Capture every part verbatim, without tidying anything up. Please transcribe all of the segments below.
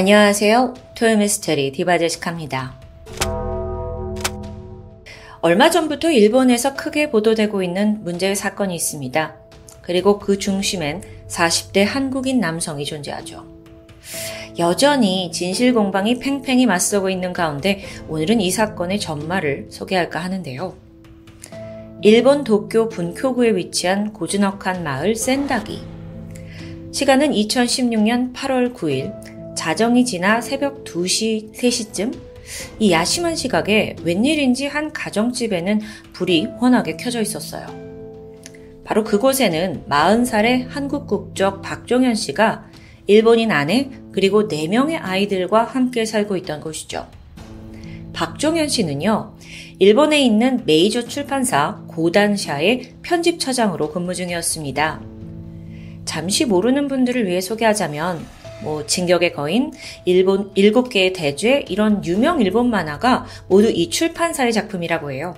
안녕하세요. 토요미스테리 디바제시카입니다. 얼마 전부터 일본에서 크게 보도되고 있는 문제의 사건이 있습니다. 그리고 그 중심엔 사십 대 한국인 남성이 존재하죠. 여전히 진실 공방이 팽팽히 맞서고 있는 가운데 오늘은 이 사건의 전말을 소개할까 하는데요. 일본 도쿄 분쿄구에 위치한 고즈넉한 마을 센다기. 시간은 이천십육년 팔월 구일, 자정이 지나 새벽 두시, 세시쯤 이 야심한 시각에 웬일인지 한 가정집에는 불이 환하게 켜져 있었어요. 바로 그곳에는 마흔 살의 한국 국적 박종현 씨가 일본인 아내 그리고 네 명의 아이들과 함께 살고 있던 곳이죠. 박종현 씨는요, 일본에 있는 메이저 출판사 고단샤의 편집처장으로 근무 중이었습니다. 잠시 모르는 분들을 위해 소개하자면 뭐 진격의 거인, 일본 일곱 개의 대죄 이런 유명 일본 만화가 모두 이 출판사의 작품이라고 해요.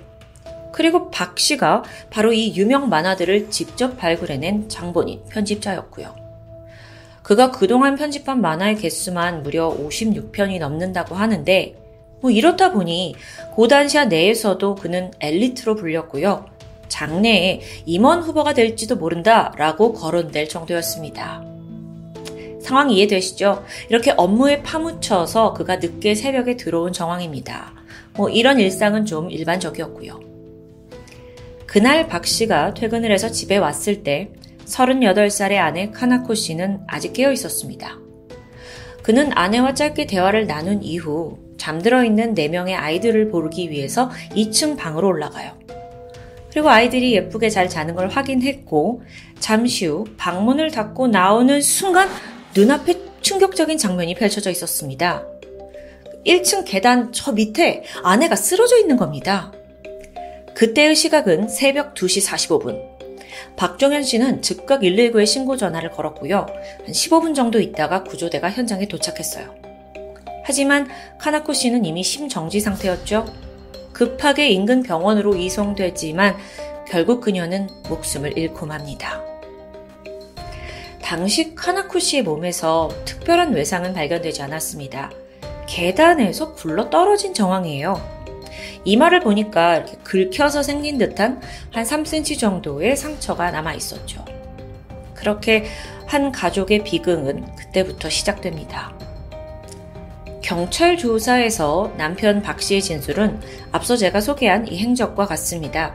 그리고 박 씨가 바로 이 유명 만화들을 직접 발굴해낸 장본인 편집자였고요. 그가 그동안 편집한 만화의 개수만 무려 오십육 편이 넘는다고 하는데 뭐 이렇다 보니 고단샤 내에서도 그는 엘리트로 불렸고요. 장래에 임원 후보가 될지도 모른다라고 거론될 정도였습니다. 상황 이해되시죠? 이렇게 업무에 파묻혀서 그가 늦게 새벽에 들어온 정황입니다. 뭐 이런 일상은 좀 일반적이었고요. 그날 박 씨가 퇴근을 해서 집에 왔을 때 서른여덟 살의 아내 카나코 씨는 아직 깨어 있었습니다. 그는 아내와 짧게 대화를 나눈 이후 잠들어 있는 네 명의 아이들을 보기 위해서 이층 방으로 올라가요. 그리고 아이들이 예쁘게 잘 자는 걸 확인했고 잠시 후 방문을 닫고 나오는 순간 눈앞에 충격적인 장면이 펼쳐져 있었습니다. 일층 계단 저 밑에 아내가 쓰러져 있는 겁니다. 그때의 시각은 새벽 두시 사십오분. 박종현 씨는 즉각 일일구에 신고 전화를 걸었고요. 한 십오분 정도 있다가 구조대가 현장에 도착했어요. 하지만 카나코 씨는 이미 심정지 상태였죠. 급하게 인근 병원으로 이송되지만 결국 그녀는 목숨을 잃고 맙니다. 당시 카나코 씨의 몸에서 특별한 외상은 발견되지 않았습니다. 계단에서 굴러 떨어진 정황이에요. 이마를 보니까 이렇게 긁혀서 생긴 듯한 한 삼 센티미터 정도의 상처가 남아있었죠. 그렇게 한 가족의 비극은 그때부터 시작됩니다. 경찰 조사에서 남편 박 씨의 진술은 앞서 제가 소개한 이 행적과 같습니다.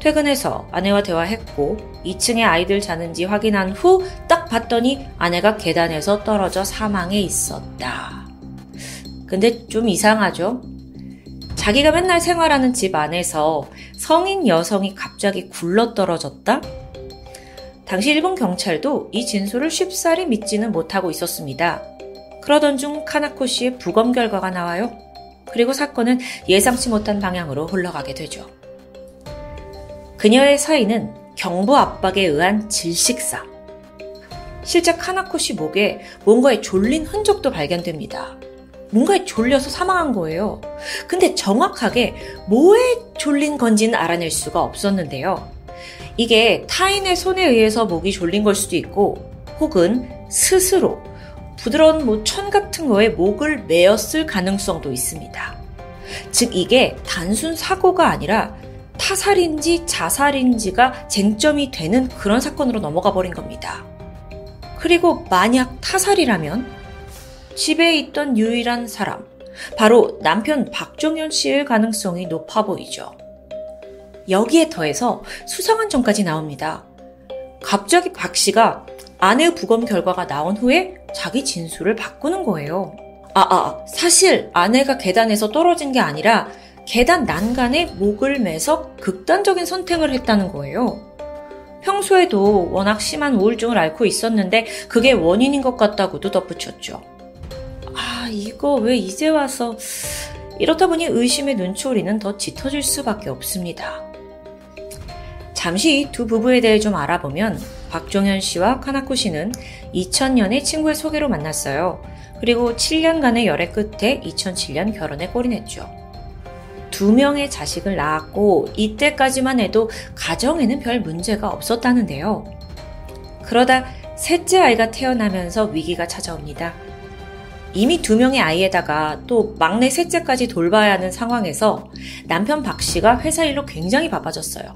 퇴근해서 아내와 대화했고 이층에 아이들 자는지 확인한 후 딱 봤더니 아내가 계단에서 떨어져 사망해 있었다. 근데 좀 이상하죠? 자기가 맨날 생활하는 집 안에서 성인 여성이 갑자기 굴러 떨어졌다? 당시 일본 경찰도 이 진술을 쉽사리 믿지는 못하고 있었습니다. 그러던 중 카나코 씨의 부검 결과가 나와요. 그리고 사건은 예상치 못한 방향으로 흘러가게 되죠. 그녀의 사인은 경부 압박에 의한 질식사. 실제 카나코 씨 목에 뭔가에 졸린 흔적도 발견됩니다. 뭔가에 졸려서 사망한 거예요. 근데 정확하게 뭐에 졸린 건지는 알아낼 수가 없었는데요. 이게 타인의 손에 의해서 목이 졸린 걸 수도 있고 혹은 스스로 부드러운 뭐 천 같은 거에 목을 메었을 가능성도 있습니다. 즉 이게 단순 사고가 아니라 타살인지 자살인지가 쟁점이 되는 그런 사건으로 넘어가 버린 겁니다. 그리고 만약 타살이라면 집에 있던 유일한 사람, 바로 남편 박종현 씨의 가능성이 높아 보이죠. 여기에 더해서 수상한 점까지 나옵니다. 갑자기 박 씨가 아내의 부검 결과가 나온 후에 자기 진술을 바꾸는 거예요. 아, 아, 사실 아내가 계단에서 떨어진 게 아니라 계단 난간에 목을 매서 극단적인 선택을 했다는 거예요. 평소에도 워낙 심한 우울증을 앓고 있었는데 그게 원인인 것 같다고도 덧붙였죠. 아, 이거 왜 이제 와서... 이렇다 보니 의심의 눈초리는 더 짙어질 수밖에 없습니다. 잠시 이 두 부부에 대해 좀 알아보면 박종현 씨와 카나코 씨는 이천년에 친구의 소개로 만났어요. 그리고 칠년간의 열애 끝에 이천칠년 결혼에 골인했죠. 두 명의 자식을 낳았고 이때까지만 해도 가정에는 별 문제가 없었다는데요. 그러다 셋째 아이가 태어나면서 위기가 찾아옵니다. 이미 두 명의 아이에다가 또 막내 셋째까지 돌봐야 하는 상황에서 남편 박 씨가 회사 일로 굉장히 바빠졌어요.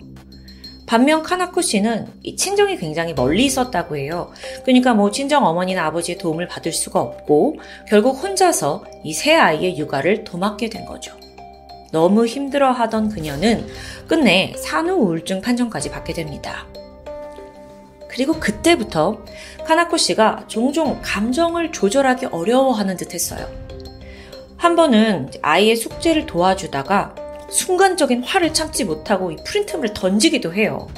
반면 카나코 씨는 이 친정이 굉장히 멀리 있었다고 해요. 그러니까 뭐 친정 어머니나 아버지의 도움을 받을 수가 없고 결국 혼자서 이 세 아이의 육아를 도맡게 된 거죠. 너무 힘들어하던 그녀는 끝내 산후 우울증 판정까지 받게 됩니다. 그리고 그때부터 카나코 씨가 종종 감정을 조절하기 어려워하는 듯 했어요. 한 번은 아이의 숙제를 도와주다가 순간적인 화를 참지 못하고 이 프린트물을 던지기도 해요.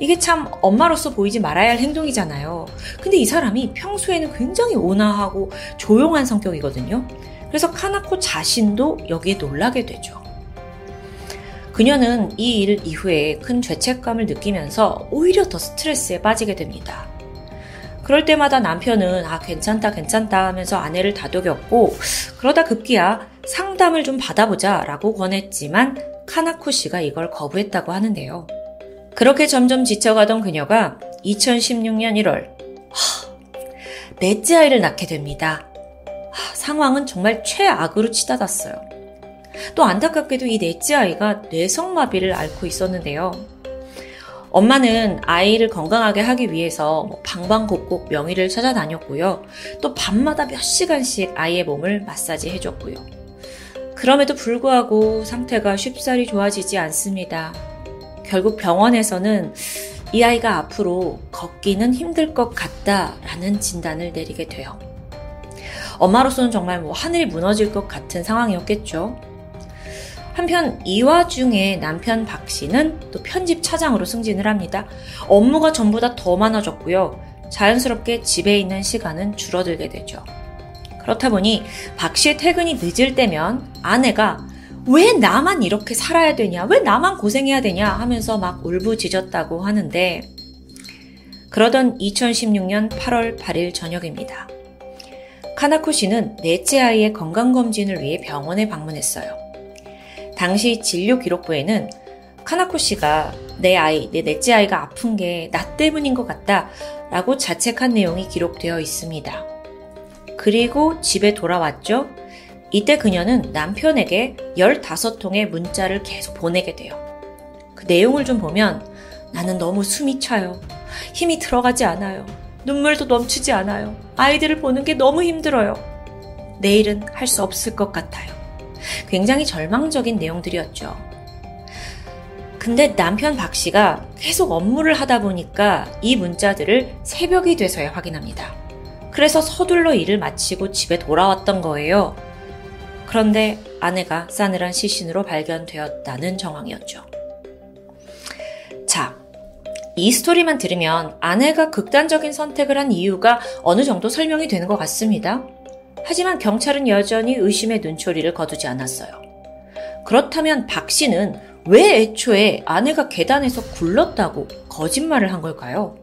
이게 참 엄마로서 보이지 말아야 할 행동이잖아요. 근데 이 사람이 평소에는 굉장히 온화하고 조용한 성격이거든요. 그래서 카나코 자신도 여기에 놀라게 되죠. 그녀는 이 일 이후에 큰 죄책감을 느끼면서 오히려 더 스트레스에 빠지게 됩니다. 그럴 때마다 남편은 아 괜찮다 괜찮다 하면서 아내를 다독였고 그러다 급기야 상담을 좀 받아보자 라고 권했지만 카나코 씨가 이걸 거부했다고 하는데요. 그렇게 점점 지쳐가던 그녀가 이천십육년 일월 하, 넷째 아이를 낳게 됩니다. 하, 상황은 정말 최악으로 치닫았어요. 또 안타깝게도 이 넷째 아이가 뇌성마비를 앓고 있었는데요. 엄마는 아이를 건강하게 하기 위해서 방방곡곡 명의를 찾아다녔고요. 또 밤마다 몇 시간씩 아이의 몸을 마사지 해줬고요. 그럼에도 불구하고 상태가 쉽사리 좋아지지 않습니다. 결국 병원에서는 이 아이가 앞으로 걷기는 힘들 것 같다라는 진단을 내리게 돼요. 엄마로서는 정말 뭐 하늘이 무너질 것 같은 상황이었겠죠. 한편 이 와중에 남편 박 씨는 또 편집 차장으로 승진을 합니다. 업무가 전보다 더 많아졌고요. 자연스럽게 집에 있는 시간은 줄어들게 되죠. 그렇다 보니 박 씨의 퇴근이 늦을 때면 아내가 왜 나만 이렇게 살아야 되냐, 왜 나만 고생해야 되냐 하면서 막 울부짖었다고 하는데 그러던 이천십육년 팔월 팔일 저녁입니다. 카나코 씨는 넷째 아이의 건강검진을 위해 병원에 방문했어요. 당시 진료 기록부에는 카나코 씨가 내 아이, 내 넷째 아이가 아픈 게 나 때문인 것 같다 라고 자책한 내용이 기록되어 있습니다. 그리고 집에 돌아왔죠. 이때 그녀는 남편에게 열다섯 통의 문자를 계속 보내게 돼요. 그 내용을 좀 보면 나는 너무 숨이 차요. 힘이 들어가지 않아요. 눈물도 넘치지 않아요. 아이들을 보는 게 너무 힘들어요. 내일은 할 수 없을 것 같아요. 굉장히 절망적인 내용들이었죠. 근데 남편 박 씨가 계속 업무를 하다 보니까 이 문자들을 새벽이 돼서야 확인합니다. 그래서 서둘러 일을 마치고 집에 돌아왔던 거예요. 그런데 아내가 싸늘한 시신으로 발견되었다는 정황이었죠. 자, 이 스토리만 들으면 아내가 극단적인 선택을 한 이유가 어느 정도 설명이 되는 것 같습니다. 하지만 경찰은 여전히 의심의 눈초리를 거두지 않았어요. 그렇다면 박 씨는 왜 애초에 아내가 계단에서 굴렀다고 거짓말을 한 걸까요?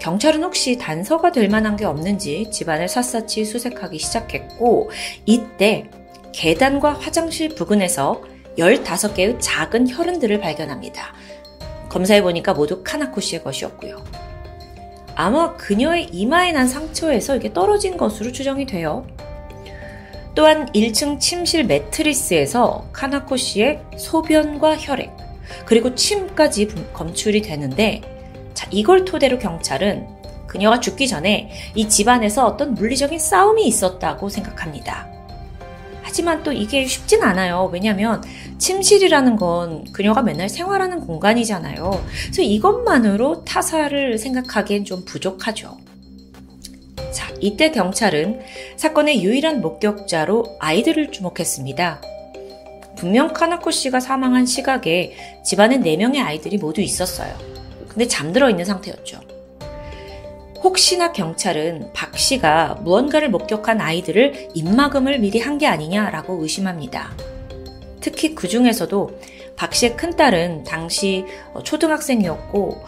경찰은 혹시 단서가 될 만한 게 없는지 집안을 샅샅이 수색하기 시작했고 이때 계단과 화장실 부근에서 열다섯 개의 작은 혈흔들을 발견합니다. 검사해보니까 모두 카나코 씨의 것이었고요. 아마 그녀의 이마에 난 상처에서 이게 떨어진 것으로 추정이 돼요. 또한 일 층 침실 매트리스에서 카나코 씨의 소변과 혈액, 그리고 침까지 검출이 되는데 자, 이걸 토대로 경찰은 그녀가 죽기 전에 이 집안에서 어떤 물리적인 싸움이 있었다고 생각합니다. 하지만 또 이게 쉽진 않아요. 왜냐하면 침실이라는 건 그녀가 맨날 생활하는 공간이잖아요. 그래서 이것만으로 타살을 생각하기엔 좀 부족하죠. 자, 이때 경찰은 사건의 유일한 목격자로 아이들을 주목했습니다. 분명 카나코 씨가 사망한 시각에 집안에 네 명의 아이들이 모두 있었어요. 근데 잠들어 있는 상태였죠. 혹시나 경찰은 박 씨가 무언가를 목격한 아이들을 입막음을 미리 한 게 아니냐라고 의심합니다. 특히 그 중에서도 박 씨의 큰딸은 당시 초등학생이었고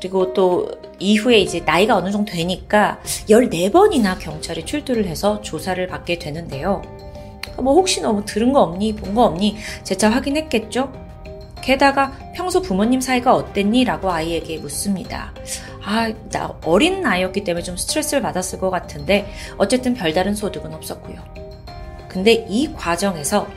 그리고 또 이후에 이제 나이가 어느 정도 되니까 열네 번이나 경찰이 출두를 해서 조사를 받게 되는데요. 뭐 혹시 너무 들은 거 없니? 본 거 없니? 재차 확인했겠죠? 게다가 평소 부모님 사이가 어땠니? 라고 아이에게 묻습니다. 아, 나 어린 나이였기 때문에 좀 스트레스를 받았을 것 같은데 어쨌든 별다른 소득은 없었고요. 근데 이 과정에서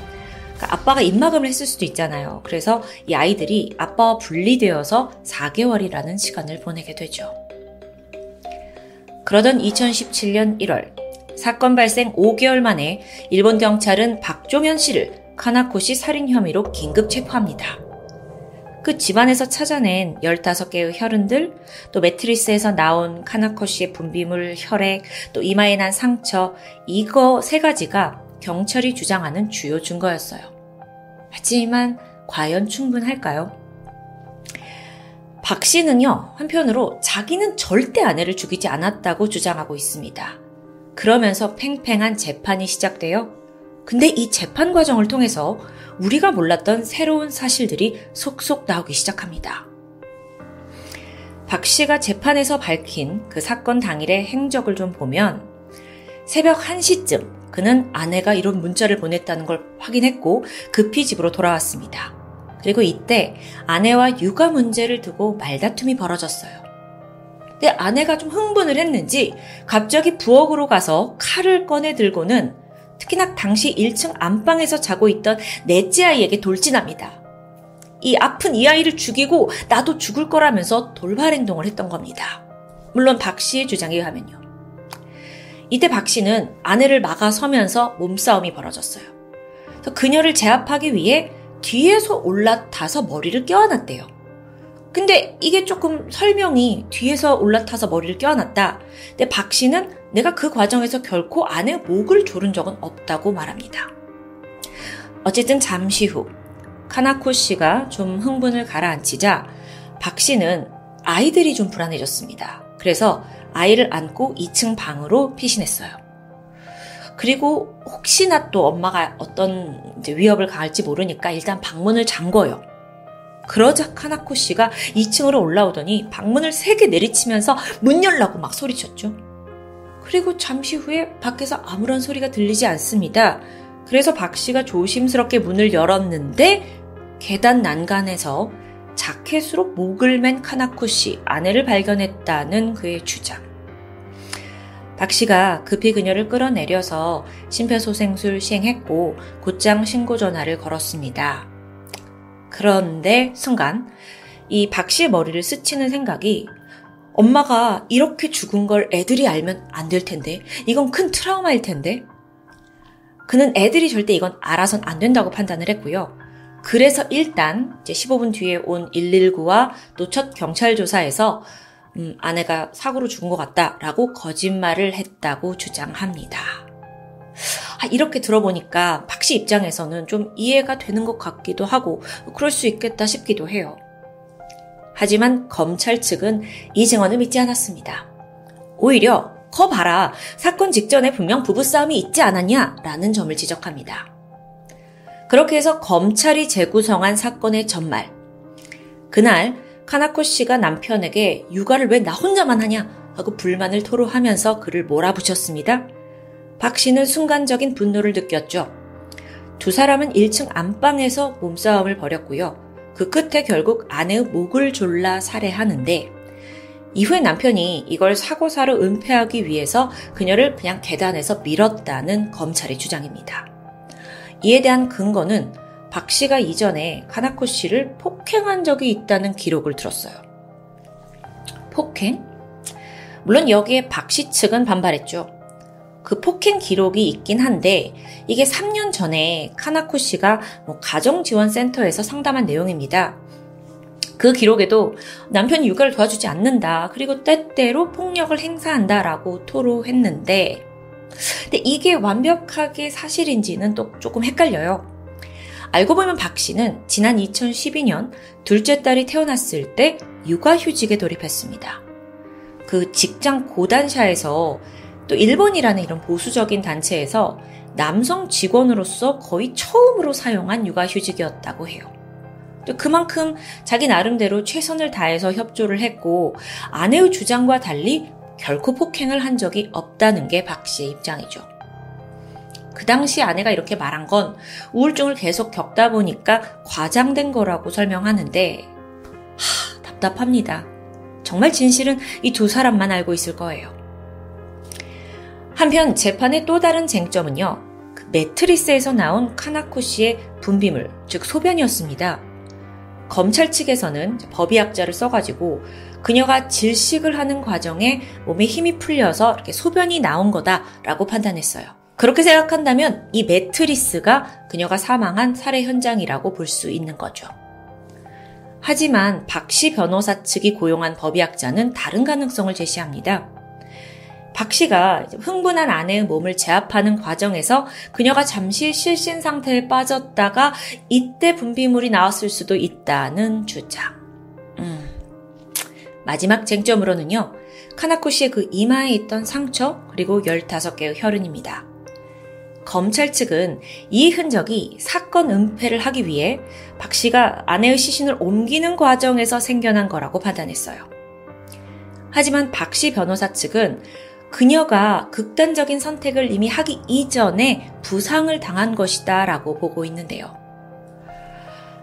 그러니까 아빠가 입막음을 했을 수도 있잖아요. 그래서 이 아이들이 아빠와 분리되어서 사 개월이라는 시간을 보내게 되죠. 그러던 이천십칠 년 일 월 사건 발생 오 개월 만에 일본 경찰은 박종현 씨를 카나코시 살인 혐의로 긴급 체포합니다. 그 집안에서 찾아낸 열다섯 개의 혈흔들, 또 매트리스에서 나온 카나코 씨의 분비물, 혈액, 또 이마에 난 상처, 이거 세 가지가 경찰이 주장하는 주요 증거였어요. 하지만 과연 충분할까요? 박 씨는요, 한편으로 자기는 절대 아내를 죽이지 않았다고 주장하고 있습니다. 그러면서 팽팽한 재판이 시작돼요. 근데 이 재판 과정을 통해서 우리가 몰랐던 새로운 사실들이 속속 나오기 시작합니다. 박 씨가 재판에서 밝힌 그 사건 당일의 행적을 좀 보면 새벽 한 시쯤 그는 아내가 이런 문자를 보냈다는 걸 확인했고 급히 집으로 돌아왔습니다. 그리고 이때 아내와 육아 문제를 두고 말다툼이 벌어졌어요. 근데 아내가 좀 흥분을 했는지 갑자기 부엌으로 가서 칼을 꺼내 들고는 특히나 당시 일 층 안방에서 자고 있던 넷째 아이에게 돌진합니다. 이 아픈 이 아이를 죽이고 나도 죽을 거라면서 돌발 행동을 했던 겁니다. 물론 박 씨의 주장에 의하면요. 이때 박 씨는 아내를 막아서면서 몸싸움이 벌어졌어요. 그래서 그녀를 제압하기 위해 뒤에서 올라타서 머리를 껴안았대요. 근데 이게 조금 설명이 뒤에서 올라타서 머리를 껴안았다. 근데 박 씨는 내가 그 과정에서 결코 아내의 목을 조른 적은 없다고 말합니다. 어쨌든 잠시 후 카나코 씨가 좀 흥분을 가라앉히자 박 씨는 아이들이 좀 불안해졌습니다. 그래서 아이를 안고 이 층 방으로 피신했어요. 그리고 혹시나 또 엄마가 어떤 이제 위협을 가할지 모르니까 일단 방문을 잠궈요. 그러자 카나코 씨가 이 층으로 올라오더니 방문을 세게 내리치면서 문 열라고 막 소리쳤죠. 그리고 잠시 후에 밖에서 아무런 소리가 들리지 않습니다. 그래서 박 씨가 조심스럽게 문을 열었는데 계단 난간에서 자켓으로 목을 맨 카나코 씨 아내를 발견했다는 그의 주장. 박 씨가 급히 그녀를 끌어내려서 심폐소생술 시행했고 곧장 신고 전화를 걸었습니다. 그런데 순간 이 박 씨의 머리를 스치는 생각이 엄마가 이렇게 죽은 걸 애들이 알면 안 될 텐데 이건 큰 트라우마일 텐데 그는 애들이 절대 이건 알아선 안 된다고 판단을 했고요. 그래서 일단 이제 십오 분 뒤에 온 일일구와 또 첫 경찰 조사에서 음, 아내가 사고로 죽은 것 같다라고 거짓말을 했다고 주장합니다. 아, 이렇게 들어보니까 박 씨 입장에서는 좀 이해가 되는 것 같기도 하고 그럴 수 있겠다 싶기도 해요. 하지만 검찰 측은 이 증언을 믿지 않았습니다. 오히려 거 봐라, 사건 직전에 분명 부부싸움이 있지 않았냐라는 점을 지적합니다. 그렇게 해서 검찰이 재구성한 사건의 전말. 그날 카나코 씨가 남편에게 육아를 왜 나 혼자만 하냐 하고 불만을 토로하면서 그를 몰아붙였습니다. 박 씨는 순간적인 분노를 느꼈죠. 두 사람은 일 층 안방에서 몸싸움을 벌였고요. 그 끝에 결국 아내의 목을 졸라 살해하는데 이후에 남편이 이걸 사고사로 은폐하기 위해서 그녀를 그냥 계단에서 밀었다는 검찰의 주장입니다. 이에 대한 근거는 박 씨가 이전에 카나코 씨를 폭행한 적이 있다는 기록을 들었어요. 폭행? 물론 여기에 박 씨 측은 반발했죠. 그 폭행 기록이 있긴 한데 이게 삼 년 전에 카나코 씨가 뭐 가정지원센터에서 상담한 내용입니다. 그 기록에도 남편이 육아를 도와주지 않는다. 그리고 때때로 폭력을 행사한다라고 토로했는데 근데 이게 완벽하게 사실인지는 또 조금 헷갈려요. 알고 보면 박 씨는 지난 이천십이 년 둘째 딸이 태어났을 때 육아휴직에 돌입했습니다. 그 직장 고단샤에서 또 일본이라는 이런 보수적인 단체에서 남성 직원으로서 거의 처음으로 사용한 육아휴직이었다고 해요. 또 그만큼 자기 나름대로 최선을 다해서 협조를 했고 아내의 주장과 달리 결코 폭행을 한 적이 없다는 게 박 씨의 입장이죠. 그 당시 아내가 이렇게 말한 건 우울증을 계속 겪다 보니까 과장된 거라고 설명하는데 하, 답답합니다. 정말 진실은 이 두 사람만 알고 있을 거예요. 한편 재판의 또 다른 쟁점은요, 그 매트리스에서 나온 카나코 씨의 분비물, 즉 소변이었습니다. 검찰 측에서는 법의학자를 써가지고 그녀가 질식을 하는 과정에 몸에 힘이 풀려서 이렇게 소변이 나온 거다라고 판단했어요. 그렇게 생각한다면 이 매트리스가 그녀가 사망한 살해 현장이라고 볼 수 있는 거죠. 하지만 박 씨 변호사 측이 고용한 법의학자는 다른 가능성을 제시합니다. 박 씨가 흥분한 아내의 몸을 제압하는 과정에서 그녀가 잠시 실신 상태에 빠졌다가 이때 분비물이 나왔을 수도 있다는 주장. 음. 마지막 쟁점으로는요, 카나코 씨의 그 이마에 있던 상처 그리고 열다섯 개의 혈흔입니다. 검찰 측은 이 흔적이 사건 은폐를 하기 위해 박 씨가 아내의 시신을 옮기는 과정에서 생겨난 거라고 판단했어요. 하지만 박 씨 변호사 측은 그녀가 극단적인 선택을 이미 하기 이전에 부상을 당한 것이다 라고 보고 있는데요.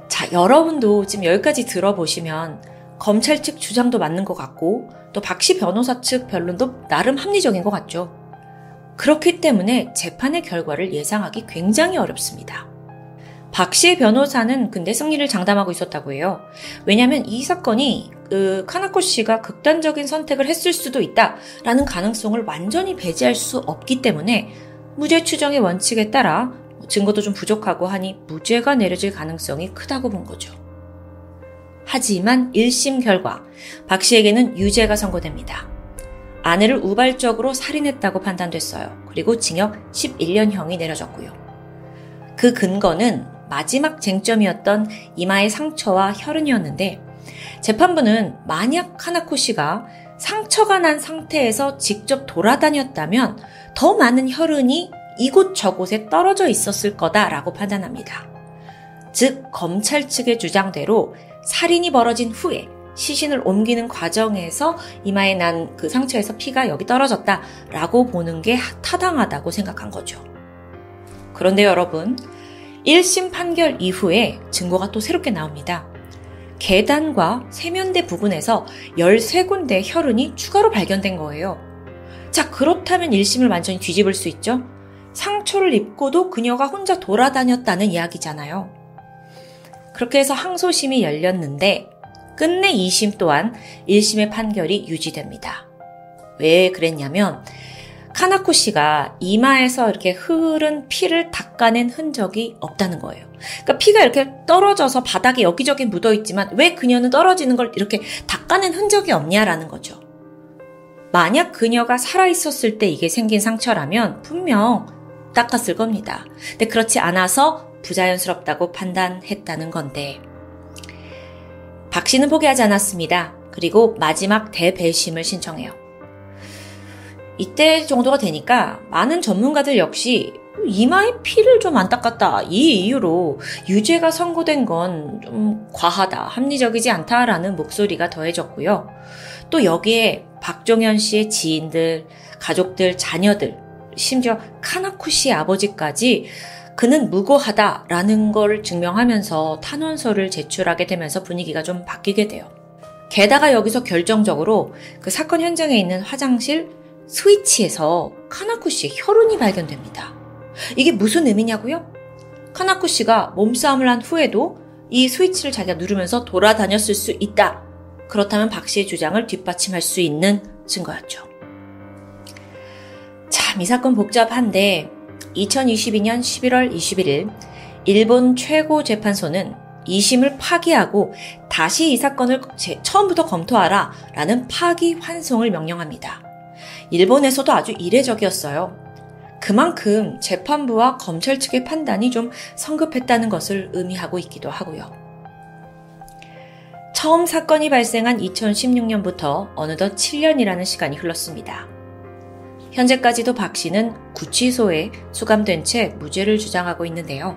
자, 여러분도 지금 여기까지 들어보시면 검찰 측 주장도 맞는 것 같고 또 박 씨 변호사 측 변론도 나름 합리적인 것 같죠. 그렇기 때문에 재판의 결과를 예상하기 굉장히 어렵습니다. 박 씨의 변호사는 근데 승리를 장담하고 있었다고 해요. 왜냐하면 이 사건이 그 카나코 씨가 극단적인 선택을 했을 수도 있다라는 가능성을 완전히 배제할 수 없기 때문에 무죄 추정의 원칙에 따라 증거도 좀 부족하고 하니 무죄가 내려질 가능성이 크다고 본 거죠. 하지만 일 심 결과 박 씨에게는 유죄가 선고됩니다. 아내를 우발적으로 살인했다고 판단됐어요. 그리고 징역 십일 년형이 내려졌고요. 그 근거는 마지막 쟁점이었던 이마의 상처와 혈흔이었는데 재판부는 만약 카나코 씨가 상처가 난 상태에서 직접 돌아다녔다면 더 많은 혈흔이 이곳 저곳에 떨어져 있었을 거다라고 판단합니다. 즉 검찰 측의 주장대로 살인이 벌어진 후에 시신을 옮기는 과정에서 이마에 난 그 상처에서 피가 여기 떨어졌다라고 보는 게 타당하다고 생각한 거죠. 그런데 여러분, 일 심 판결 이후에 증거가 또 새롭게 나옵니다. 계단과 세면대 부근에서 열세 군데의 혈흔이 추가로 발견된 거예요. 자, 그렇다면 일 심을 완전히 뒤집을 수 있죠? 상처를 입고도 그녀가 혼자 돌아다녔다는 이야기잖아요. 그렇게 해서 항소심이 열렸는데 끝내 이 심 또한 일 심의 판결이 유지됩니다. 왜 그랬냐면 카나코 씨가 이마에서 이렇게 흐른 피를 닦아낸 흔적이 없다는 거예요. 그러니까 피가 이렇게 떨어져서 바닥에 여기저기 묻어있지만 왜 그녀는 떨어지는 걸 이렇게 닦아낸 흔적이 없냐라는 거죠. 만약 그녀가 살아있었을 때 이게 생긴 상처라면 분명 닦았을 겁니다. 근데 그렇지 않아서 부자연스럽다고 판단했다는 건데 박 씨는 포기하지 않았습니다. 그리고 마지막 대배심을 신청해요. 이때 정도가 되니까 많은 전문가들 역시 이마에 피를 좀 안 닦았다 이 이유로 유죄가 선고된 건 좀 과하다, 합리적이지 않다라는 목소리가 더해졌고요. 또 여기에 박종현 씨의 지인들, 가족들, 자녀들, 심지어 카나코 씨의 아버지까지 그는 무고하다라는 걸 증명하면서 탄원서를 제출하게 되면서 분위기가 좀 바뀌게 돼요. 게다가 여기서 결정적으로 그 사건 현장에 있는 화장실 스위치에서 카나코 씨의 혈흔이 발견됩니다. 이게 무슨 의미냐고요? 카나코 씨가 몸싸움을 한 후에도 이 스위치를 자기가 누르면서 돌아다녔을 수 있다. 그렇다면 박 씨의 주장을 뒷받침할 수 있는 증거였죠. 참, 이 사건 복잡한데 이천이십이년 십일월 이십일일 일본 최고재판소는 이 심을 파기하고 다시 이 사건을 처음부터 검토하라 라는 파기 환송을 명령합니다. 일본에서도 아주 이례적이었어요. 그만큼 재판부와 검찰 측의 판단이 좀 성급했다는 것을 의미하고 있기도 하고요. 처음 사건이 발생한 이천십육년부터 어느덧 칠 년이라는 시간이 흘렀습니다. 현재까지도 박 씨는 구치소에 수감된 채 무죄를 주장하고 있는데요.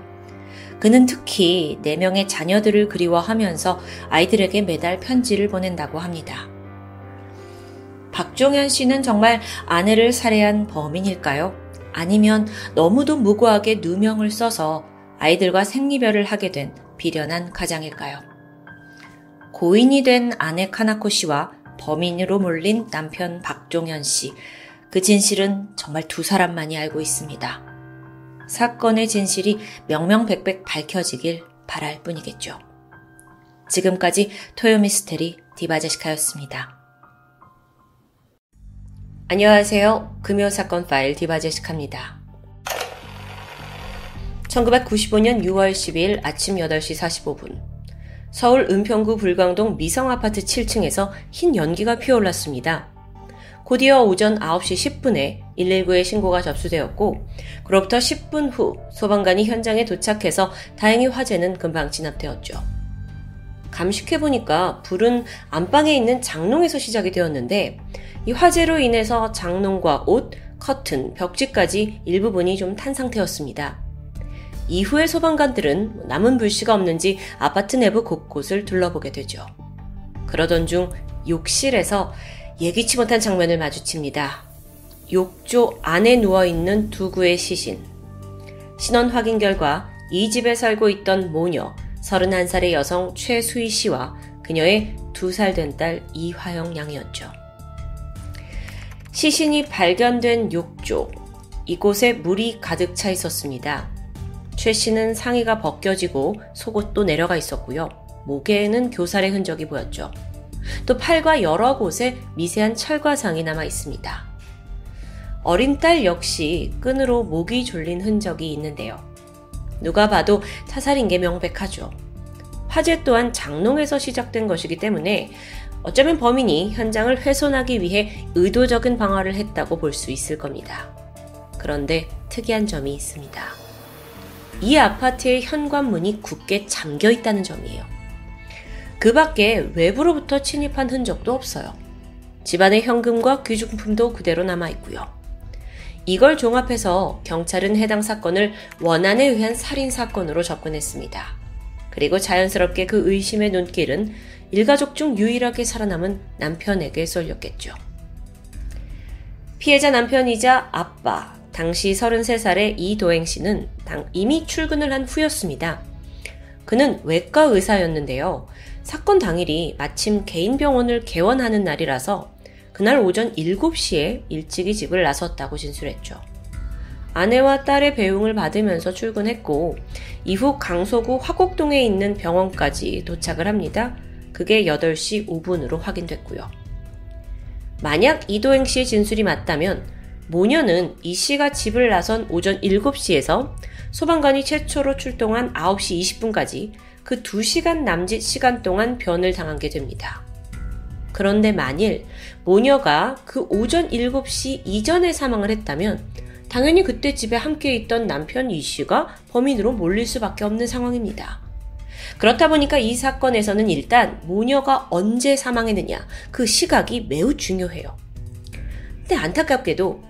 그는 특히 네 명의 자녀들을 그리워하면서 아이들에게 매달 편지를 보낸다고 합니다. 박종현 씨는 정말 아내를 살해한 범인일까요? 아니면 너무도 무고하게 누명을 써서 아이들과 생리별을 하게 된 비련한 가장일까요? 고인이 된 아내 카나코 씨와 범인으로 몰린 남편 박종현 씨. 그 진실은 정말 두 사람만이 알고 있습니다. 사건의 진실이 명명백백 밝혀지길 바랄 뿐이겠죠. 지금까지 토요미스테리 디바제시카였습니다. 안녕하세요. 금요사건 파일 디바제시카입니다. 천구백구십오 년 유월 십이일 아침 여덟 시 사십오 분 서울 은평구 불광동 미성아파트 칠 층에서 흰 연기가 피어올랐습니다. 곧이어 오전 아홉 시 십 분에 일일구에 신고가 접수되었고 그로부터 십 분 후 소방관이 현장에 도착해서 다행히 화재는 금방 진압되었죠. 감식해보니까 불은 안방에 있는 장롱에서 시작이 되었는데 이 화재로 인해서 장롱과 옷, 커튼, 벽지까지 일부분이 좀 탄 상태였습니다. 이후에 소방관들은 남은 불씨가 없는지 아파트 내부 곳곳을 둘러보게 되죠. 그러던 중 욕실에서 예기치 못한 장면을 마주칩니다. 욕조 안에 누워있는 두 구의 시신. 신원 확인 결과 이 집에 살고 있던 모녀 서른한 살의 여성 최수희 씨와 그녀의 두 살 된 딸 이화영 양이었죠. 시신이 발견된 욕조. 이곳에 물이 가득 차 있었습니다. 최 씨는 상의가 벗겨지고 속옷도 내려가 있었고요. 목에는 교살의 흔적이 보였죠. 또 팔과 여러 곳에 미세한 철과상이 남아 있습니다. 어린 딸 역시 끈으로 목이 졸린 흔적이 있는데요. 누가 봐도 타살인 게 명백하죠. 화재 또한 장롱에서 시작된 것이기 때문에 어쩌면 범인이 현장을 훼손하기 위해 의도적인 방화를 했다고 볼 수 있을 겁니다. 그런데 특이한 점이 있습니다. 이 아파트의 현관문이 굳게 잠겨 있다는 점이에요. 그 밖에 외부로부터 침입한 흔적도 없어요. 집안의 현금과 귀중품도 그대로 남아있고요. 이걸 종합해서 경찰은 해당 사건을 원한에 의한 살인사건으로 접근했습니다. 그리고 자연스럽게 그 의심의 눈길은 일가족 중 유일하게 살아남은 남편에게 쏠렸겠죠. 피해자 남편이자 아빠, 당시 서른세 살의 이도행 씨는 이미 출근을 한 후였습니다. 그는 외과 의사였는데요. 사건 당일이 마침 개인 병원을 개원하는 날이라서 그날 오전 일곱 시에 일찍이 집을 나섰다고 진술했죠. 아내와 딸의 배웅을 받으면서 출근했고 이후 강서구 화곡동에 있는 병원까지 도착을 합니다. 그게 여덟 시 오 분으로 확인됐고요. 만약 이도행 씨의 진술이 맞다면 모녀는 이 씨가 집을 나선 오전 일곱 시에서 소방관이 최초로 출동한 아홉 시 이십 분까지 그 두 시간 남짓 시간 동안 변을 당한 게 됩니다. 그런데 만일 모녀가 그 오전 일곱 시 이전에 사망을 했다면 당연히 그때 집에 함께 있던 남편 이 씨가 범인으로 몰릴 수밖에 없는 상황입니다. 그렇다 보니까 이 사건에서는 일단 모녀가 언제 사망했느냐 그 시각이 매우 중요해요. 근데 안타깝게도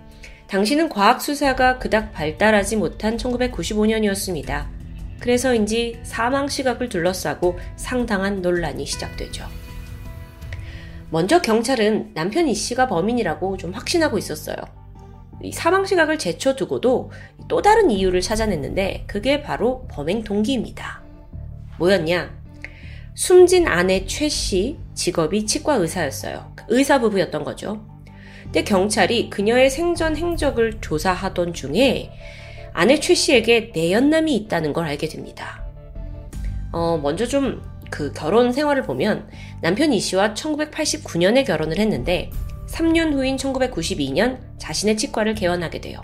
당시는 과학수사가 그닥 발달하지 못한 천구백구십오 년이었습니다. 그래서인지 사망 시각을 둘러싸고 상당한 논란이 시작되죠. 먼저 경찰은 남편 이 씨가 범인이라고 좀 확신하고 있었어요. 이 사망 시각을 제쳐두고도 또 다른 이유를 찾아냈는데 그게 바로 범행 동기입니다. 뭐였냐? 숨진 아내 최 씨, 직업이 치과 의사였어요. 의사 부부였던 거죠. 근데 경찰이 그녀의 생전 행적을 조사하던 중에 아내 최 씨에게 내연남이 있다는 걸 알게 됩니다. 어, 먼저 좀 그 결혼 생활을 보면 남편 이 씨와 천구백팔십구 년에 결혼을 했는데 삼 년 후인 천구백구십이 년 자신의 치과를 개원하게 돼요.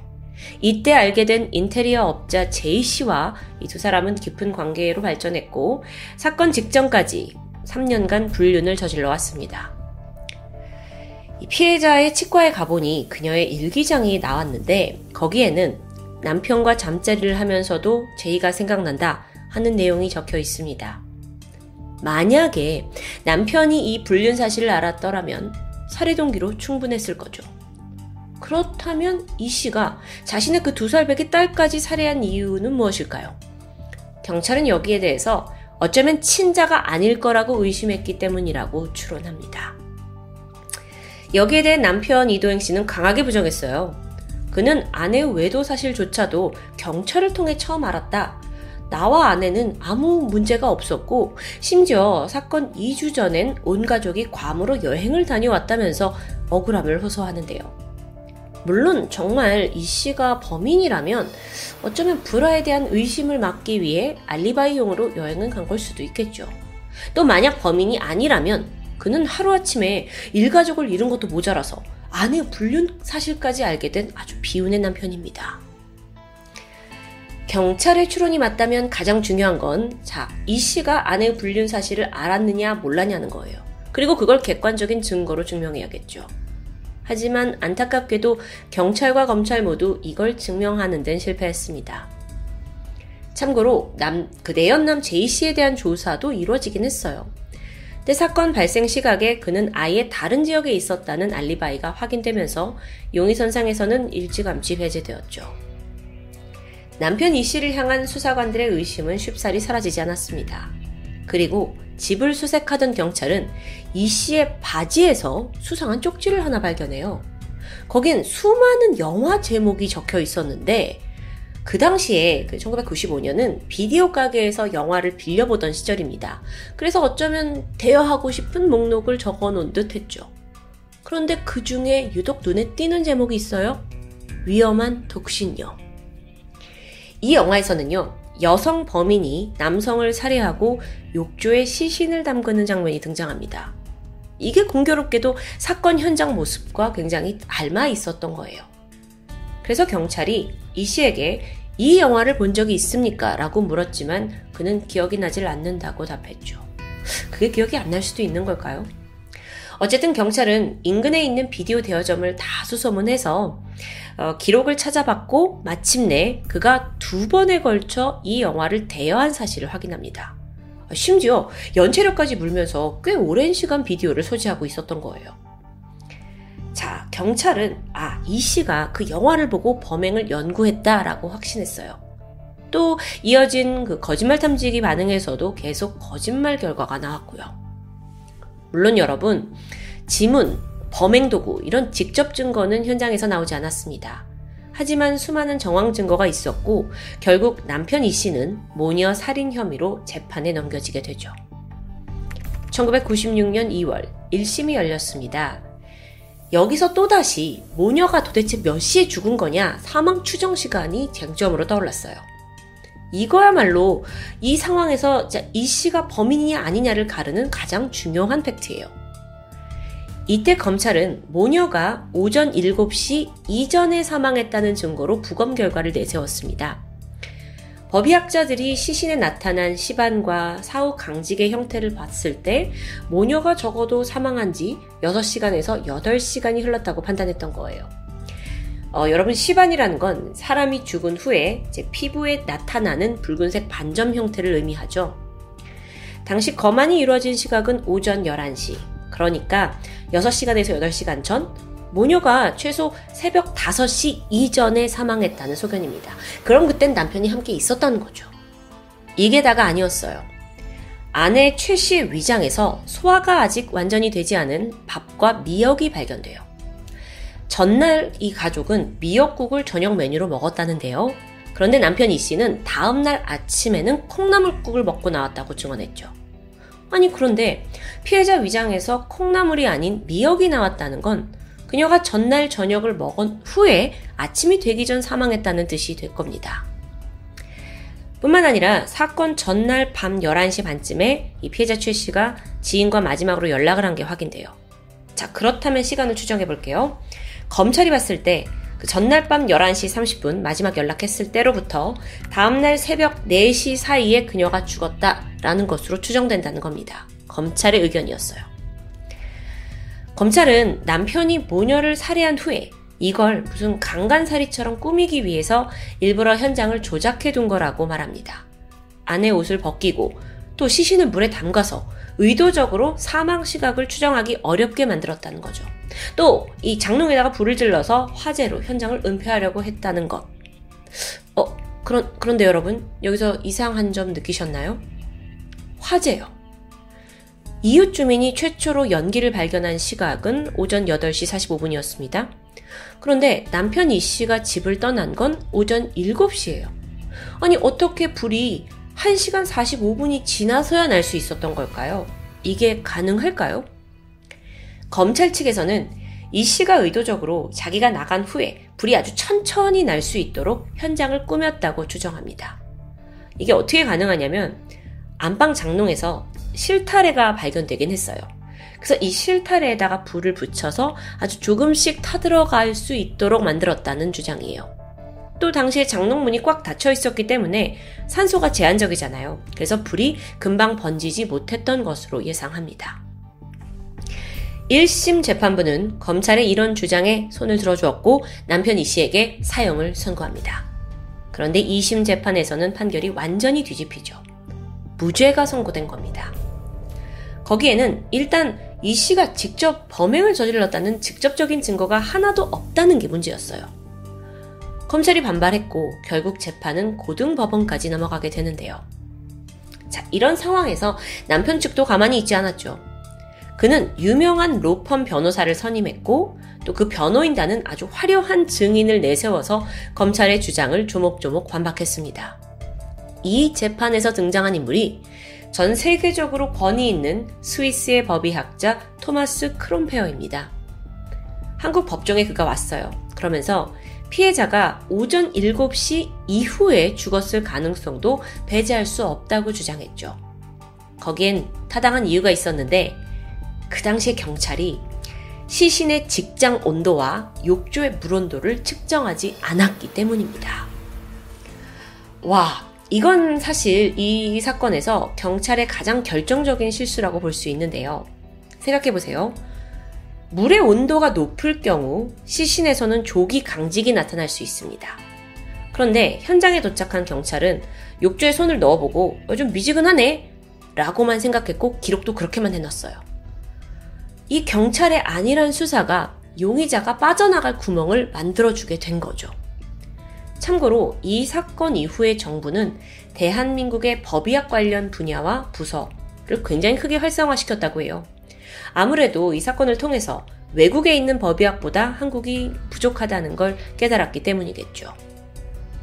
이때 알게 된 인테리어 업자 제이 씨와 이 두 사람은 깊은 관계로 발전했고 사건 직전까지 삼 년간 불륜을 저질러 왔습니다. 피해자의 치과에 가보니 그녀의 일기장이 나왔는데 거기에는 남편과 잠자리를 하면서도 제이가 생각난다 하는 내용이 적혀 있습니다. 만약에 남편이 이 불륜 사실을 알았더라면 살해 동기로 충분했을 거죠. 그렇다면 이 씨가 자신의 그 두 살 배기 딸까지 살해한 이유는 무엇일까요? 경찰은 여기에 대해서 어쩌면 친자가 아닐 거라고 의심했기 때문이라고 추론합니다. 여기에 대해 남편 이도행 씨는 강하게 부정했어요. 그는 아내의 외도 사실조차도 경찰을 통해 처음 알았다. 나와 아내는 아무 문제가 없었고 심지어 사건 이 주 전엔 온 가족이 괌으로 여행을 다녀왔다면서 억울함을 호소하는데요. 물론 정말 이 씨가 범인이라면 어쩌면 불화에 대한 의심을 막기 위해 알리바이용으로 여행을 간 걸 수도 있겠죠. 또 만약 범인이 아니라면 그는 하루아침에 일가족을 잃은 것도 모자라서 아내 불륜 사실까지 알게 된 아주 비운의 남편입니다. 경찰의 추론이 맞다면 가장 중요한 건 자, 이 씨가 아내의 불륜 사실을 알았느냐 몰랐냐는 거예요. 그리고 그걸 객관적인 증거로 증명해야겠죠. 하지만 안타깝게도 경찰과 검찰 모두 이걸 증명하는 데는 실패했습니다. 참고로 남, 그 내연남 제이씨에 대한 조사도 이루어지긴 했어요. 근데 사건 발생 시각에 그는 아예 다른 지역에 있었다는 알리바이가 확인되면서 용의선상에서는 일찌감치 배제되었죠. 남편 이씨를 향한 수사관들의 의심은 쉽사리 사라지지 않았습니다. 그리고 집을 수색하던 경찰은 이 씨의 바지에서 수상한 쪽지를 하나 발견해요. 거긴 수많은 영화 제목이 적혀 있었는데 그 당시에 천구백구십오 년은 비디오 가게에서 영화를 빌려보던 시절입니다. 그래서 어쩌면 대여하고 싶은 목록을 적어놓은 듯 했죠. 그런데 그 중에 유독 눈에 띄는 제목이 있어요. 위험한 독신녀. 이 영화에서는요. 여성 범인이 남성을 살해하고 욕조에 시신을 담그는 장면이 등장합니다. 이게 공교롭게도 사건 현장 모습과 굉장히 닮아 있었던 거예요. 그래서 경찰이 이 씨에게 이 영화를 본 적이 있습니까? 라고 물었지만 그는 기억이 나질 않는다고 답했죠. 그게 기억이 안 날 수도 있는 걸까요? 어쨌든 경찰은 인근에 있는 비디오 대여점을 다 수소문해서 어, 기록을 찾아봤고 마침내 그가 두 번에 걸쳐 이 영화를 대여한 사실을 확인합니다. 심지어 연체료까지 물면서 꽤 오랜 시간 비디오를 소지하고 있었던 거예요. 자, 경찰은 아, 이 씨가 그 영화를 보고 범행을 연구했다라고 확신했어요. 또 이어진 그 거짓말 탐지기 반응에서도 계속 거짓말 결과가 나왔고요. 물론 여러분, 지문, 범행도구 이런 직접 증거는 현장에서 나오지 않았습니다. 하지만 수많은 정황 증거가 있었고 결국 남편 이 씨는 모녀 살인 혐의로 재판에 넘겨지게 되죠. 천구백구십육 년 이 월 일 심이 열렸습니다. 여기서 또다시 모녀가 도대체 몇 시에 죽은 거냐 사망 추정 시간이 쟁점으로 떠올랐어요. 이거야말로 이 상황에서 이 씨가 범인이냐 아니냐를 가르는 가장 중요한 팩트예요. 이때 검찰은 모녀가 오전 일곱 시 이전에 사망했다는 증거로 부검 결과를 내세웠습니다. 법의학자들이 시신에 나타난 시반과 사후 강직의 형태를 봤을 때 모녀가 적어도 사망한 지 여섯 시간에서 여덟 시간이 흘렀다고 판단했던 거예요. 어, 여러분 시반이라는 건 사람이 죽은 후에 이제 피부에 나타나는 붉은색 반점 형태를 의미하죠. 당시 검안이 이루어진 시각은 오전 열한 시, 그러니까 여섯 시간에서 여덟 시간 전, 모녀가 최소 새벽 다섯 시 이전에 사망했다는 소견입니다. 그럼 그땐 남편이 함께 있었다는 거죠. 이게 다가 아니었어요. 아내 최 씨의 위장에서 소화가 아직 완전히 되지 않은 밥과 미역이 발견돼요. 전날 이 가족은 미역국을 저녁 메뉴로 먹었다는데요. 그런데 남편 이 씨는 다음날 아침에는 콩나물국을 먹고 나왔다고 증언했죠. 아니 그런데 피해자 위장에서 콩나물이 아닌 미역이 나왔다는 건 그녀가 전날 저녁을 먹은 후에 아침이 되기 전 사망했다는 뜻이 될 겁니다. 뿐만 아니라 사건 전날 밤 열한 시 반쯤에 이 피해자 최 씨가 지인과 마지막으로 연락을 한 게 확인돼요. 자, 그렇다면 시간을 추정해 볼게요. 검찰이 봤을 때 그 전날 밤 열한 시 삼십 분 마지막 연락했을 때로부터 다음날 새벽 네 시 사이에 그녀가 죽었다라는 것으로 추정된다는 겁니다. 검찰의 의견이었어요. 검찰은 남편이 모녀를 살해한 후에 이걸 무슨 강간살이처럼 꾸미기 위해서 일부러 현장을 조작해 둔 거라고 말합니다. 아내 옷을 벗기고 또 시신을 물에 담가서 의도적으로 사망 시각을 추정하기 어렵게 만들었다는 거죠. 또 이 장롱에다가 불을 질러서 화재로 현장을 은폐하려고 했다는 것. 어, 그런, 그런데 여러분, 여기서 이상한 점 느끼셨나요? 화재요. 이웃 주민이 최초로 연기를 발견한 시각은 오전 여덟 시 사십오 분이었습니다. 그런데 남편 이 씨가 집을 떠난 건 오전 일곱 시예요. 아니 어떻게 불이 한 시간 사십오 분이 지나서야 날 수 있었던 걸까요? 이게 가능할까요? 검찰 측에서는 이 씨가 의도적으로 자기가 나간 후에 불이 아주 천천히 날 수 있도록 현장을 꾸몄다고 주장합니다. 이게 어떻게 가능하냐면 안방 장롱에서 실타래가 발견되긴 했어요. 그래서 이 실타래에다가 불을 붙여서 아주 조금씩 타들어갈 수 있도록 만들었다는 주장이에요. 또 당시에 장롱문이 꽉 닫혀 있었기 때문에 산소가 제한적이잖아요. 그래서 불이 금방 번지지 못했던 것으로 예상합니다. 일 심 재판부는 검찰의 이런 주장에 손을 들어주었고 남편 이 씨에게 사형을 선고합니다. 그런데 이 심 재판에서는 판결이 완전히 뒤집히죠. 무죄가 선고된 겁니다. 거기에는 일단 이 씨가 직접 범행을 저질렀다는 직접적인 증거가 하나도 없다는 게 문제였어요. 검찰이 반발했고 결국 재판은 고등법원까지 넘어가게 되는데요. 자, 이런 상황에서 남편 측도 가만히 있지 않았죠. 그는 유명한 로펌 변호사를 선임했고 또 그 변호인단은 아주 화려한 증인을 내세워서 검찰의 주장을 조목조목 반박했습니다. 이 재판에서 등장한 인물이 전 세계적으로 권위 있는 스위스의 법의학자 토마스 크롬페어입니다. 한국 법정에 그가 왔어요. 그러면서 피해자가 오전 일곱 시 이후에 죽었을 가능성도 배제할 수 없다고 주장했죠. 거기엔 타당한 이유가 있었는데 그 당시에 경찰이 시신의 직장 온도와 욕조의 물온도를 측정하지 않았기 때문입니다. 와, 이건 사실 이 사건에서 경찰의 가장 결정적인 실수라고 볼 수 있는데요. 생각해보세요. 물의 온도가 높을 경우 시신에서는 조기 강직이 나타날 수 있습니다. 그런데 현장에 도착한 경찰은 욕조에 손을 넣어보고 어, 좀 미지근하네 라고만 생각했고 기록도 그렇게만 해놨어요. 이 경찰의 안일한 수사가 용의자가 빠져나갈 구멍을 만들어주게 된 거죠. 참고로 이 사건 이후에 정부는 대한민국의 법의학 관련 분야와 부서를 굉장히 크게 활성화시켰다고 해요. 아무래도 이 사건을 통해서 외국에 있는 법의학보다 한국이 부족하다는 걸 깨달았기 때문이겠죠.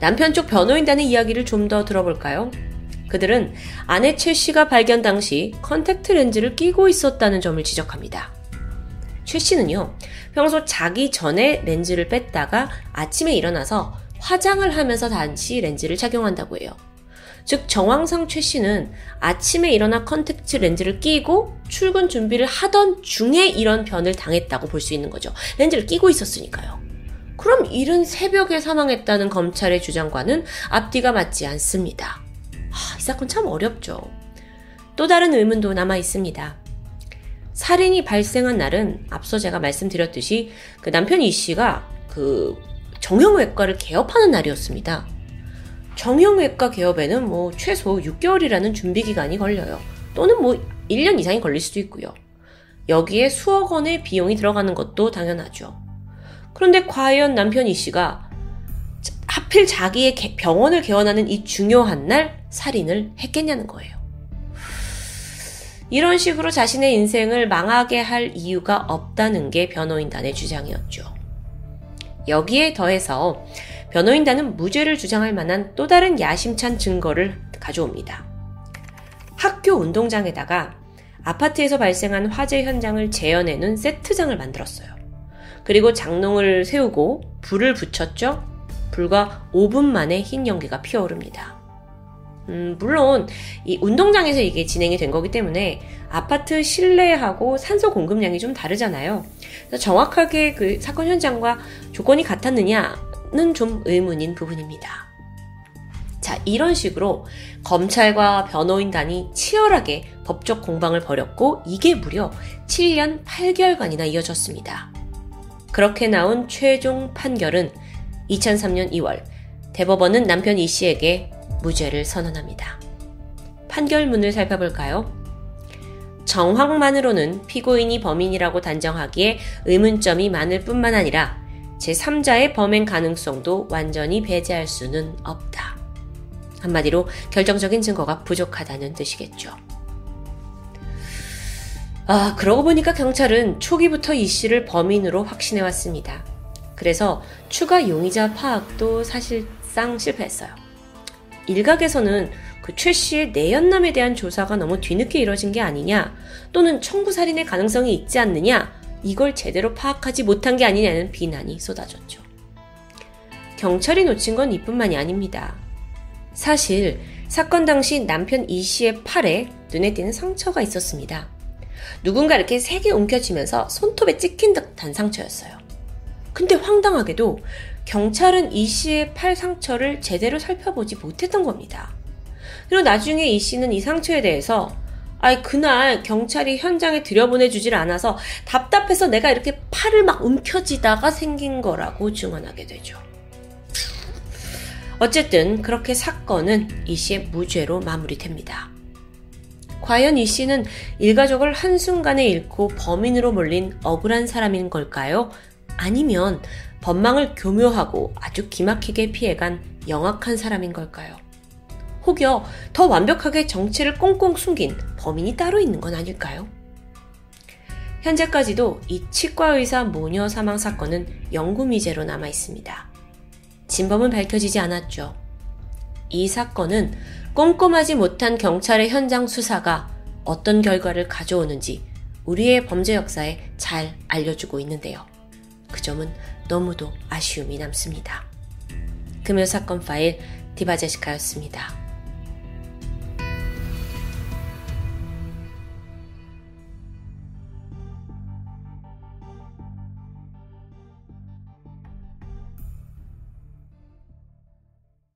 남편 쪽 변호인단의 이야기를 좀 더 들어볼까요? 그들은 아내 최 씨가 발견 당시 컨택트 렌즈를 끼고 있었다는 점을 지적합니다. 최 씨는요, 평소 자기 전에 렌즈를 뺐다가 아침에 일어나서 화장을 하면서 다시 렌즈를 착용한다고 해요. 즉 정황상 최 씨는 아침에 일어나 컨택트 렌즈를 끼고 출근 준비를 하던 중에 이런 변을 당했다고 볼 수 있는 거죠. 렌즈를 끼고 있었으니까요. 그럼 이른 새벽에 사망했다는 검찰의 주장과는 앞뒤가 맞지 않습니다. 하, 이 사건 참 어렵죠. 또 다른 의문도 남아 있습니다. 살인이 발생한 날은 앞서 제가 말씀드렸듯이 그 남편 이 씨가 그 정형외과를 개업하는 날이었습니다. 정형외과 개업에는 뭐 최소 육 개월이라는 준비기간이 걸려요. 또는 뭐 일 년 이상이 걸릴 수도 있고요. 여기에 수억 원의 비용이 들어가는 것도 당연하죠. 그런데 과연 남편 이 씨가 하필 자기의 병원을 개원하는 이 중요한 날 살인을 했겠냐는 거예요. 이런 식으로 자신의 인생을 망하게 할 이유가 없다는 게 변호인단의 주장이었죠. 여기에 더해서 변호인단은 무죄를 주장할 만한 또 다른 야심찬 증거를 가져옵니다. 학교 운동장에다가 아파트에서 발생한 화재 현장을 재현해놓은 세트장을 만들었어요. 그리고 장롱을 세우고 불을 붙였죠. 불과 오 분 만에 흰 연기가 피어오릅니다. 음, 물론 이 운동장에서 이게 진행이 된 거기 때문에 아파트 실내하고 산소 공급량이 좀 다르잖아요. 그래서 정확하게 그 사건 현장과 조건이 같았느냐는 좀 의문인 부분입니다. 자, 이런 식으로 검찰과 변호인단이 치열하게 법적 공방을 벌였고 이게 무려 칠 년 팔 개월간이나 이어졌습니다. 그렇게 나온 최종 판결은 이천삼 년 이 월 대법원은 남편 이 씨에게 무죄를 선언합니다. 판결문을 살펴볼까요? 정황만으로는 피고인이 범인이라고 단정하기에 의문점이 많을 뿐만 아니라 제삼자의 범행 가능성도 완전히 배제할 수는 없다. 한마디로 결정적인 증거가 부족하다는 뜻이겠죠. 아, 그러고 보니까 경찰은 초기부터 이 씨를 범인으로 확신해왔습니다. 그래서 추가 용의자 파악도 사실상 실패했어요. 일각에서는 그 최 씨의 내연남에 대한 조사가 너무 뒤늦게 이뤄진 게 아니냐, 또는 청부살인의 가능성이 있지 않느냐, 이걸 제대로 파악하지 못한 게 아니냐는 비난이 쏟아졌죠. 경찰이 놓친 건 이뿐만이 아닙니다. 사실 사건 당시 남편 이 씨의 팔에 눈에 띄는 상처가 있었습니다. 누군가 이렇게 세게 움켜쥐면서 손톱에 찍힌 듯한 상처였어요. 근데 황당하게도 경찰은 이 씨의 팔 상처를 제대로 살펴보지 못했던 겁니다. 그리고 나중에 이 씨는 이 상처에 대해서 아이 그날 경찰이 현장에 들여보내주질 않아서 답답해서 내가 이렇게 팔을 막 움켜쥐다가 생긴 거라고 증언하게 되죠. 어쨌든 그렇게 사건은 이 씨의 무죄로 마무리됩니다. 과연 이 씨는 일가족을 한순간에 잃고 범인으로 몰린 억울한 사람인 걸까요? 아니면 법망을 교묘하고 아주 기막히게 피해간 영악한 사람인 걸까요? 혹여 더 완벽하게 정체를 꽁꽁 숨긴 범인이 따로 있는 건 아닐까요? 현재까지도 이 치과의사 모녀 사망 사건은 영구미제로 남아있습니다. 진범은 밝혀지지 않았죠. 이 사건은 꼼꼼하지 못한 경찰의 현장 수사가 어떤 결과를 가져오는지 우리의 범죄 역사에 잘 알려주고 있는데요. 그 점은 너무도 아쉬움이 남습니다. 금요사건 파일 디바제시카였습니다.